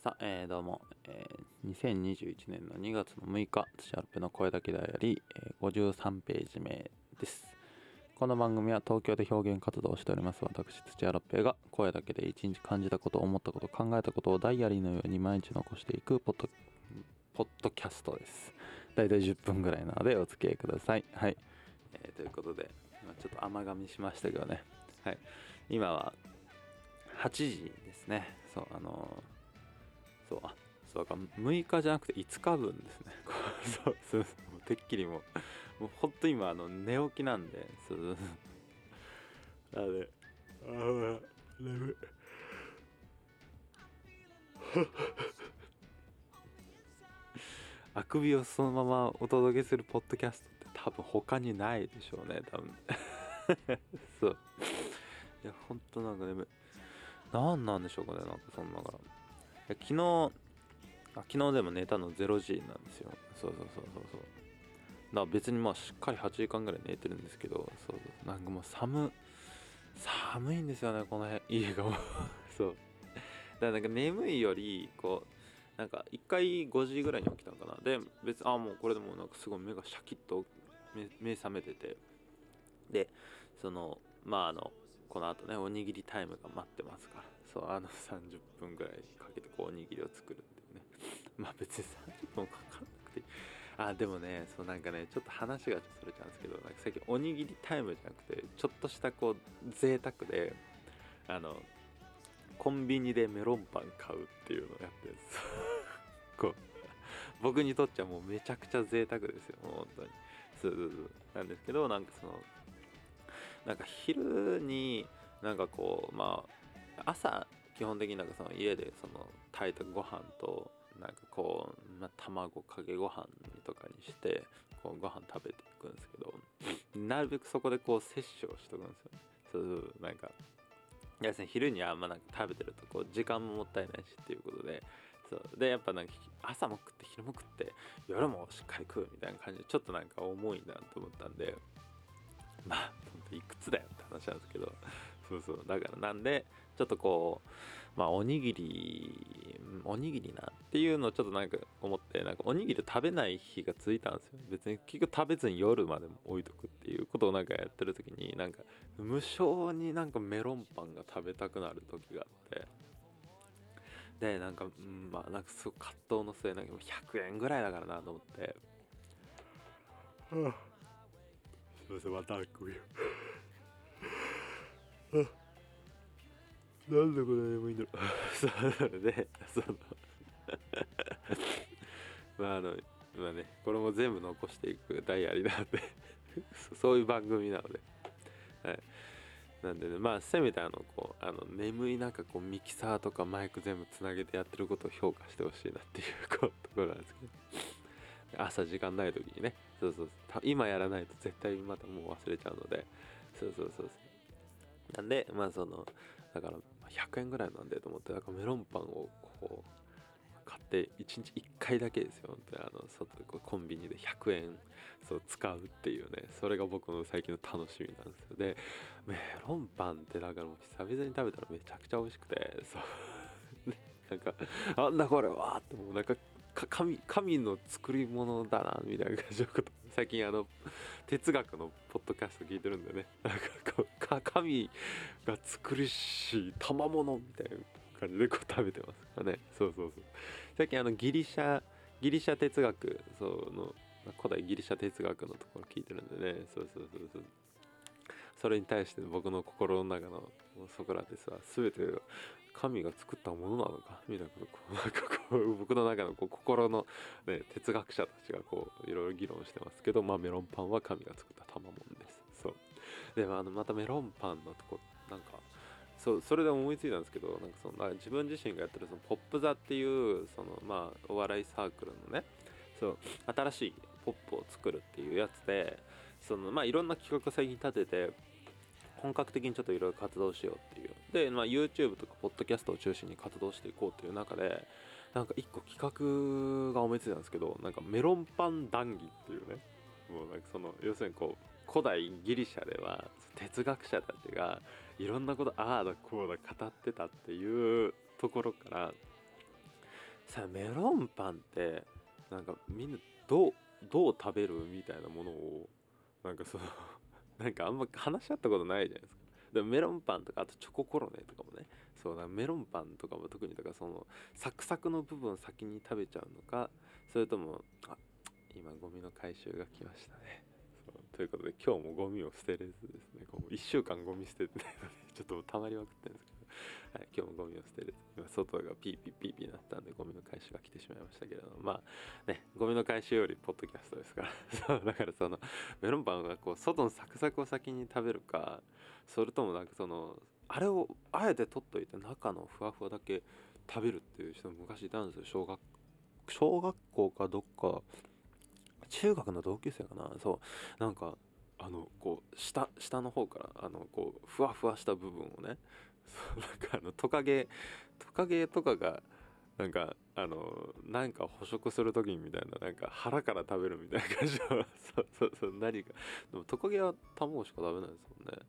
さあ、どうも、2021年の2月の6日、土アルペの声だけだより、53ページ目です。この番組は東京で表現活動をしております私、土アルペが声だけで一日感じたこと、思ったこと、考えたことをダイアリーのように毎日残していくポッドキャストです。だいたい10分ぐらいなのでお付き合いください。はい。ということで、今ちょっと甘噛みしましたけどね。はい。今は8時ですね。そう、そうか6日じゃなくて5日分ですね。そうてっきりもうほんと今寝起きなんで、なので眠あくびをそのままお届けするポッドキャストって多分他にないでしょうね、多分そういやほんとなんか眠い、何なんでしょうかね。なんかそんなから昨日でも寝たの0時なんですよ。そう。だから別にまあしっかり8時間ぐらい寝てるんですけど、そうなんかもう寒いんですよね、この辺家がもうそうだからなんか眠いよりこうなんか1回5時ぐらいに起きたのかな。で別にもうこれでもなんかすごい目がシャキッと 目覚めてて、でそのまあこの後ねおにぎりタイムが待ってますから、そう30分ぐらいかけてこうおにぎりを作るっていうねまあ別に30分かからなくていい。でもね、そうなんかねちょっと話がそれちゃうんですけど、なんか最近おにぎりタイムじゃなくてちょっとしたこう贅沢でコンビニでメロンパン買うっていうのをやってるんですこう僕にとっちゃもうめちゃくちゃ贅沢ですよ、本当に。そうなんですけど、なんかそのなんか昼になんかこうまあ朝基本的になんかその家でその炊いたご飯となんかこう、まあ、卵かけご飯とかにしてこうご飯食べていくんですけど、なるべくそこでこう摂取をしとくんですよね。そうなんか要するに昼になんか食べてるとこう時間ももったいないしっていうことで、そうでやっぱなんか朝も食って昼も食って夜もしっかり食うみたいな感じでちょっとなんか重いなと思ったんで。まあいくつだよって話なんですけど、そうだからなんでちょっとこうまあおにぎりなっていうのをちょっとなんか思って、なんかおにぎりを食べない日が続いたんですよ。別に結局食べずに夜までも置いとくっていうことをなんかやってる時になんか無性になんかメロンパンが食べたくなる時があって、でなんか、まあなんかすごい葛藤の末なんか100円ぐらいだからなと思って。またあくよなんでこれでもいいんだろうそうなのでまあ今ねこれも全部残していくダイアリーなんでそういう番組なので、はい、なんでねまあせめてこう眠い中こうミキサーとかマイク全部つなげてやってることを評価してほしいなっていうところなんですけど、朝時間ない時にね、今やらないと絶対またもう忘れちゃうので、そうなんでまあだから100円ぐらいなんでと思って、だからメロンパンをこう買って1日1回だけですよ、本当に外でコンビニで100円そう使うっていうね、それが僕の最近の楽しみなんですよ。でメロンパンってだからもう久々に食べたらめちゃくちゃ美味しくて、そうなんかなんだこれわーってもうなんか神の作り物だなみたいな感じのこと、最近哲学のポッドキャスト聞いてるんでね、なんかこう神が作りし賜物みたいな感じでこう食べてますからね。そう最近ギリシャ哲学古代ギリシャ哲学のところ聞いてるんでね、そうそれに対して僕の心の中のソクラテスは全て神が作ったものなのかみたいなことをなんかこう僕の中のこう心の、ね、哲学者たちがこういろいろ議論してますけど、まあメロンパンは神が作った賜物です。そうでまたメロンパンのとこなんかそれで思いついたんですけど、なんか自分自身がやってるそのポップ座っていうまあお笑いサークルのね、そう新しいポップを作るっていうやつで、まあいろんな企画を最近立てて本格的にちょっといろいろ活動しようっていうで、まあ、YouTube とかポッドキャストを中心に活動していこうという中で、なんか一個企画が思いついたんですけど、なんかメロンパン談義っていうね、もうなんか要するにこう古代ギリシャでは哲学者たちがいろんなことああだこうだ語ってたっていうところから、さ、メロンパンってなんかみんなどう食べるみたいなものをなんかそのなんかあんま話し合ったことないじゃないですか。でメロンパンとかあとチョココロネとかもね、そうだメロンパンとかも特にだからそのサクサクの部分を先に食べちゃうのか、それともあ今ゴミの回収が来ましたね。そうということで今日もゴミを捨てれずですね、こう1週間ゴミ捨ててないのでちょっとたまりまくってるんですけど、はい、今日もゴミを捨てれず今外がピーピーピーピーなったんでゴミの回収が来てしまいましたけれども、まあねゴミの回収よりポッドキャストですからそうだからそのメロンパンがこう外のサクサクを先に食べるか、それともなんかそのあれをあえて取っといて中のふわふわだけ食べるっていう人も昔いたんですよ。小学校かどっか中学の同級生かな、そうなんかあのこう下の方からあのこうふわふわした部分をね、そうなんかあのトカゲとかがなんかあのなんか捕食する時みたいななんか腹から食べるみたいな感じのそう何かでもトカゲは卵しか食べないですもんね。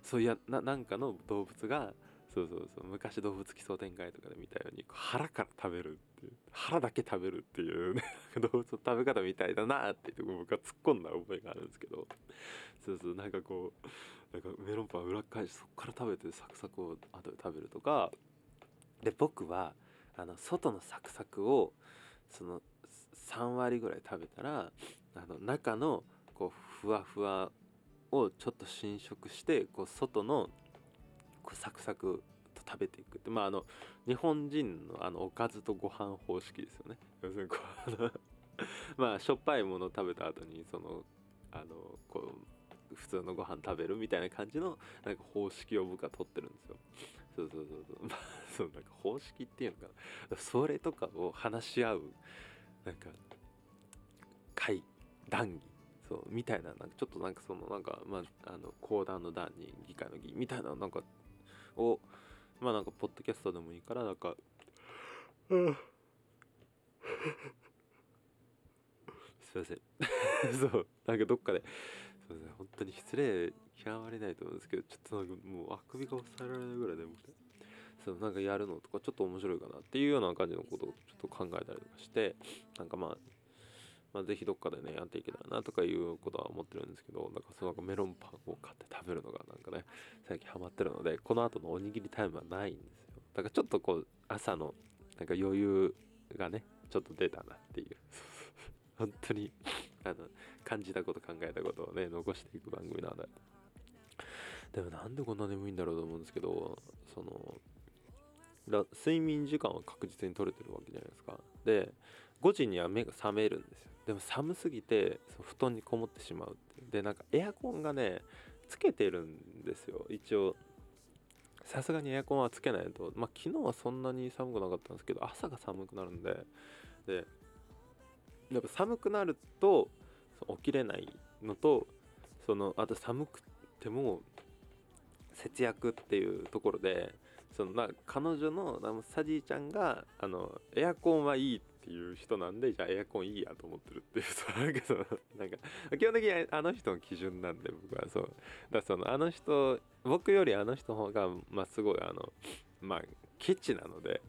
そういやなんかの動物がそう昔動物奇想天外とかで見たように腹から食べるっていう腹だけ食べるっていう、ね、動物の食べ方みたいだなって僕は突っ込んだ覚えがあるんですけど、そうなんかこうなんかメロンパン裏返しそっから食べてサクサクを後で食べるとかで、僕はあの外のサクサクをその3割ぐらい食べたらあの中のこうふわふわをちょっと浸食してこう外のサクサクと食べていくって、まあ、あの日本人 の, あのおかずとご飯方式ですよね。要するにこうまあしょっぱいものを食べた後にそのあのこう普通のご飯食べるみたいな感じのなんか方式を僕は取ってるんですよ。まあ、そうなんか方式っていうのかな、それとかを話し合うなんか会談義そうみたい なんかちょっとなんかそのなんかまああの講談の談に議会の議みたいななんかをまあなんかポッドキャストでもいいからなんかすいませんそうなんかどっかですいません本当に失礼極まれないと思うんですけど、ちょっとなんかもうあくびが抑えられないぐらいでもそうなんかやるのとかちょっと面白いかなっていうような感じのことをちょっと考えたりとかして、なんかまあぜひどっかでねやっていけたらなとかいうことは思ってるんですけど、なんかそのメロンパンを買って食べるのがなんかね最近ハマってるので、この後のおにぎりタイムはないんですよ。だからちょっとこう朝のなんか余裕がねちょっと出たなっていう本当にあの感じたこと考えたことをね残していく番組なので、でもなんでこんな眠いんだろうと思うんですけど、その睡眠時間は確実に取れてるわけじゃないですか。で5時には目が覚めるんですよ。でも寒すぎて布団にこもってしまうってで、なんかエアコンがねつけてるんですよ。一応さすがにエアコンはつけないと、まあ昨日はそんなに寒くなかったんですけど朝が寒くなるんで、でやっぱ寒くなると起きれないのと、そのあと寒くても節約っていうところで、そのなんか彼女のサジーちゃんがあのエアコンはいいっていう人なんで、じゃあエアコンいいやと思ってるっていうなんか基本的にあの人の基準なんで、僕はそうだそのあの人僕よりあの人の方がまあすごいあのまあケチなので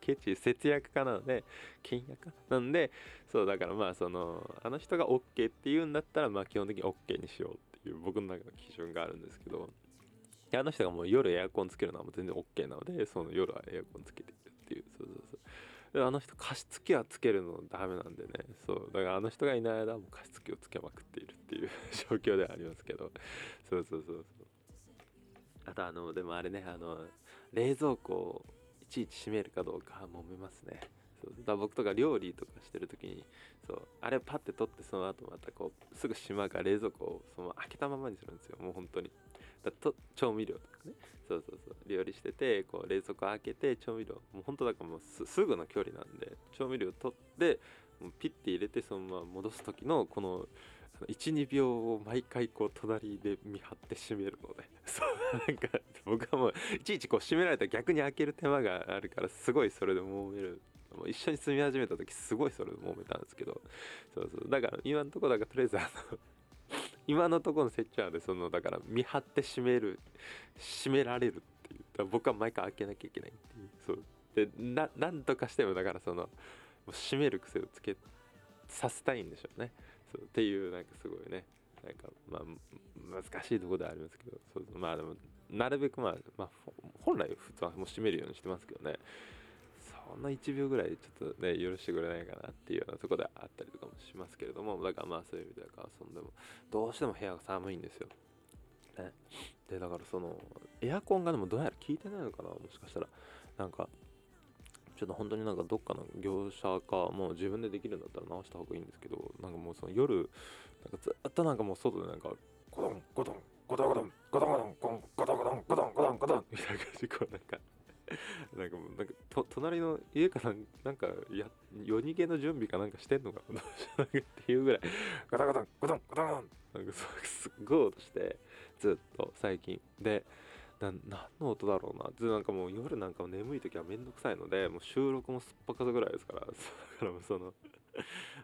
ケチ節約家なので倹約家なんで、そうだからまあそのあの人が OK っていうんだったらまあ基本的に OK にしようっていう僕の中の基準があるんですけど。あの人がもう夜エアコンつけるのはもう全然 OK なので、その夜はエアコンつけてるっていう、であの人加湿器はつけるのダメなんでね、そうだからあの人がいない間はもう加湿器をつけまくっているっていう状況ではありますけど、あとあのでもあれねあの冷蔵庫をいちいち閉めるかどうか揉めますね。だ僕とか料理とかしてる時にそうあれパッて取ってその後またこうすぐしまうから冷蔵庫をその開けたままにするんですよ。もう本当にだと調味料とかね料理しててこう冷蔵庫開けて調味料もう本当だからもうすぐの距離なんで調味料取ってもうピッて入れてそのまま戻す時のこの 1,2 秒を毎回こう隣で見張って閉めるのでそうなんか僕はもういちいちこう閉められたら逆に開ける手間があるからすごいそれで揉める。もう一緒に住み始めた時すごいそれ揉めたんですけど、だから今のところだからとりあえずあの今のところの設置なんでそのだから見張って閉められるっていう僕は毎回開けなきゃいけないっていうそうでなんとかしてもだからその締める癖をつけさせたいんでしょうね。そうっていうなんかすごいねなんかまあ難しいところではありますけど、そうまあでもなるべく本来普通はもう締めるようにしてますけどね、そんな1秒ぐらいちょっとね許してくれないかなっていうようなところであったりとかもしますけれども、だからまあそういう意味ではそんでもどうしても部屋が寒いんですよ。ね、でだからそのエアコンがでもどうやら効いてないのかな、もしかしたらなんかちょっと本当になんかどっかの業者かもう自分でできるんだったら直した方がいいんですけど、なんかもうその夜なんかずっとなんかもう外でなんかゴトンゴトンゴトンゴトンゴトンゴトンゴトンゴトンゴトンゴトンみたいな感じでこうなんか隣の家からなんか夜逃げの準備かなんかしてんのかなっていうぐらいゴトンゴトンゴトンゴトンなんかすごい音してずっと最近で。何の音だろうな。なんかもう夜なんかも眠い時はめんどくさいのでもう収録もすっぱかすぐらいですから、だからもうその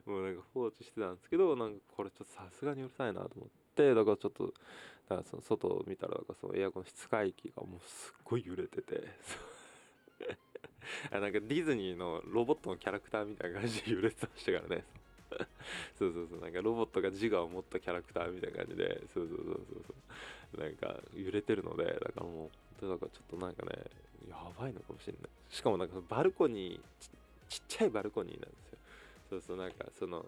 もうなんか放置してたんですけど、なんかこれちょっとさすがにうるさいなと思って、だからちょっとだからその外を見たらなんかそのエアコンの室外機がもうすっごい揺れててなんかディズニーのロボットのキャラクターみたいな感じで揺れてましたからねそうそうそう、なんかロボットが自我を持ったキャラクターみたいな感じでそうなんか揺れてるので、だからもうだからちょっとなんかねやばいのかもしれない。しかもなんかバルコニー ちっちゃいバルコニーなんですよ。そうそう、なんかその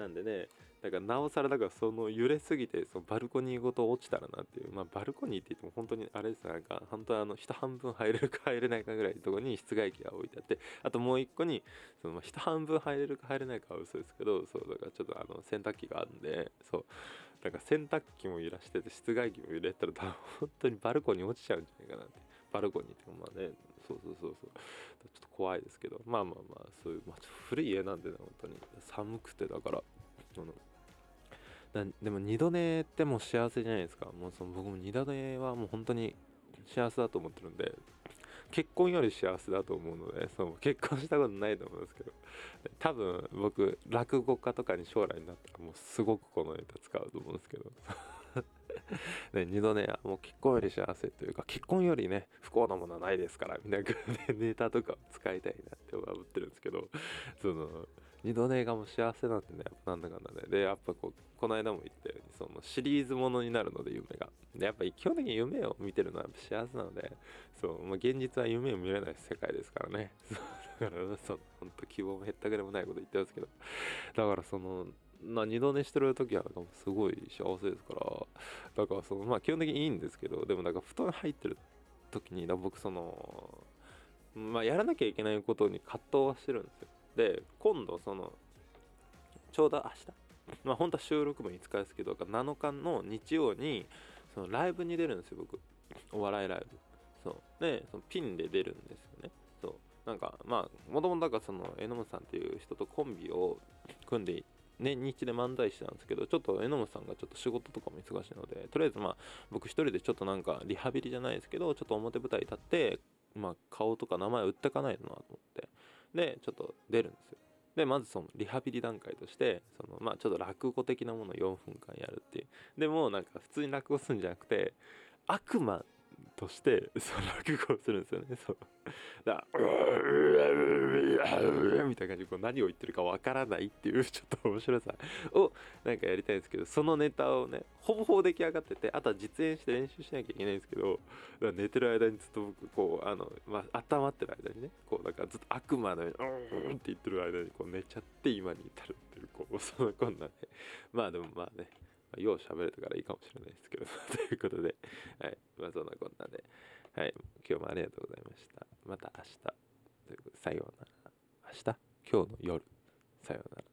なんでね、だからなおさらだからその揺れすぎてそのバルコニーごと落ちたらなっていう、まあバルコニーって言っても本当にあれです、なんか本当は人半分入れるか入れないかぐらいのところに室外機が置いてあって、あともう一個にその人半分入れるか入れないかは嘘ですけど、そうだからちょっと洗濯機があるんで、そうだから洗濯機も揺らしてて室外機も揺れたら多分本当にバルコニー落ちちゃうんじゃないかなって、バルコニーってまあね、そうちょっと怖いですけど、まあそういう、まあ、ちょっと古い家なんでね本当に寒くて、だからでも二度寝ってもう幸せじゃないですか。もうその僕も二度寝はもう本当に幸せだと思ってるんで、結婚より幸せだと思うので、そう結婚したことないと思うんですけど、多分僕落語家とかに将来になったらもうすごくこのネタ使うと思うんですけどね、二度寝はもう結婚より幸せというか、結婚よりね不幸なものはないですからみたいなネタとかを使いたいなって思ってるんですけど、その二度寝がもう幸せなんてね、やっぱなんだかんだね、でやっぱこの間も言ったようにそのシリーズものになるので夢が、でやっぱり基本的に夢を見てるのは幸せなので、そう、まあ、現実は夢を見れない世界ですからね、だからそうほんと希望もへったくれもないこと言ってますけど、だからその二度寝してる時はすごい幸せですから、だからそのまあ基本的にいいんですけど、でもなんか布団入ってる時に僕そのまあやらなきゃいけないことに葛藤はしてるんですよ。で今度そのちょうど明日、まあ本当は収録も5日ですけど7日の日曜にそのライブに出るんですよ、僕お笑いライブ、そうね、そのピンで出るんですよね。そうなんかまあもともとだからその榎本さんっていう人とコンビを組んで年日で漫才師なんですけど、ちょっと榎本さんがちょっと仕事とかも忙しいので、とりあえずまあ僕一人でちょっとなんかリハビリじゃないですけどちょっと表舞台立ってまあ顔とか名前売ってかないとなと思って、でちょっと出るんですよ。でまずそのリハビリ段階としてそのまあちょっと落語的なものを4分間やるっていう、でもなんか普通に落語するんじゃなくて悪魔としてその落語をするんですよね。そうだみたいな感じでこう何を言ってるかわからないっていうちょっと面白さをなんかやりたいんですけど、そのネタをねほぼほぼ出来上がってて、あとは実演して練習しなきゃいけないんですけど、寝てる間にずっと僕こうまあ温まってる間にねこうなんかずっと悪魔のようにうんって言ってる間にこう寝ちゃって今に至るっていう、こうそのこんなね、まあでもまあねよう喋れたからいいかもしれないですけどということで、はい、まあそんなこんなで、はい、今日もありがとうございました。また明日ということで、さようなら。明日、今日の夜、さようなら。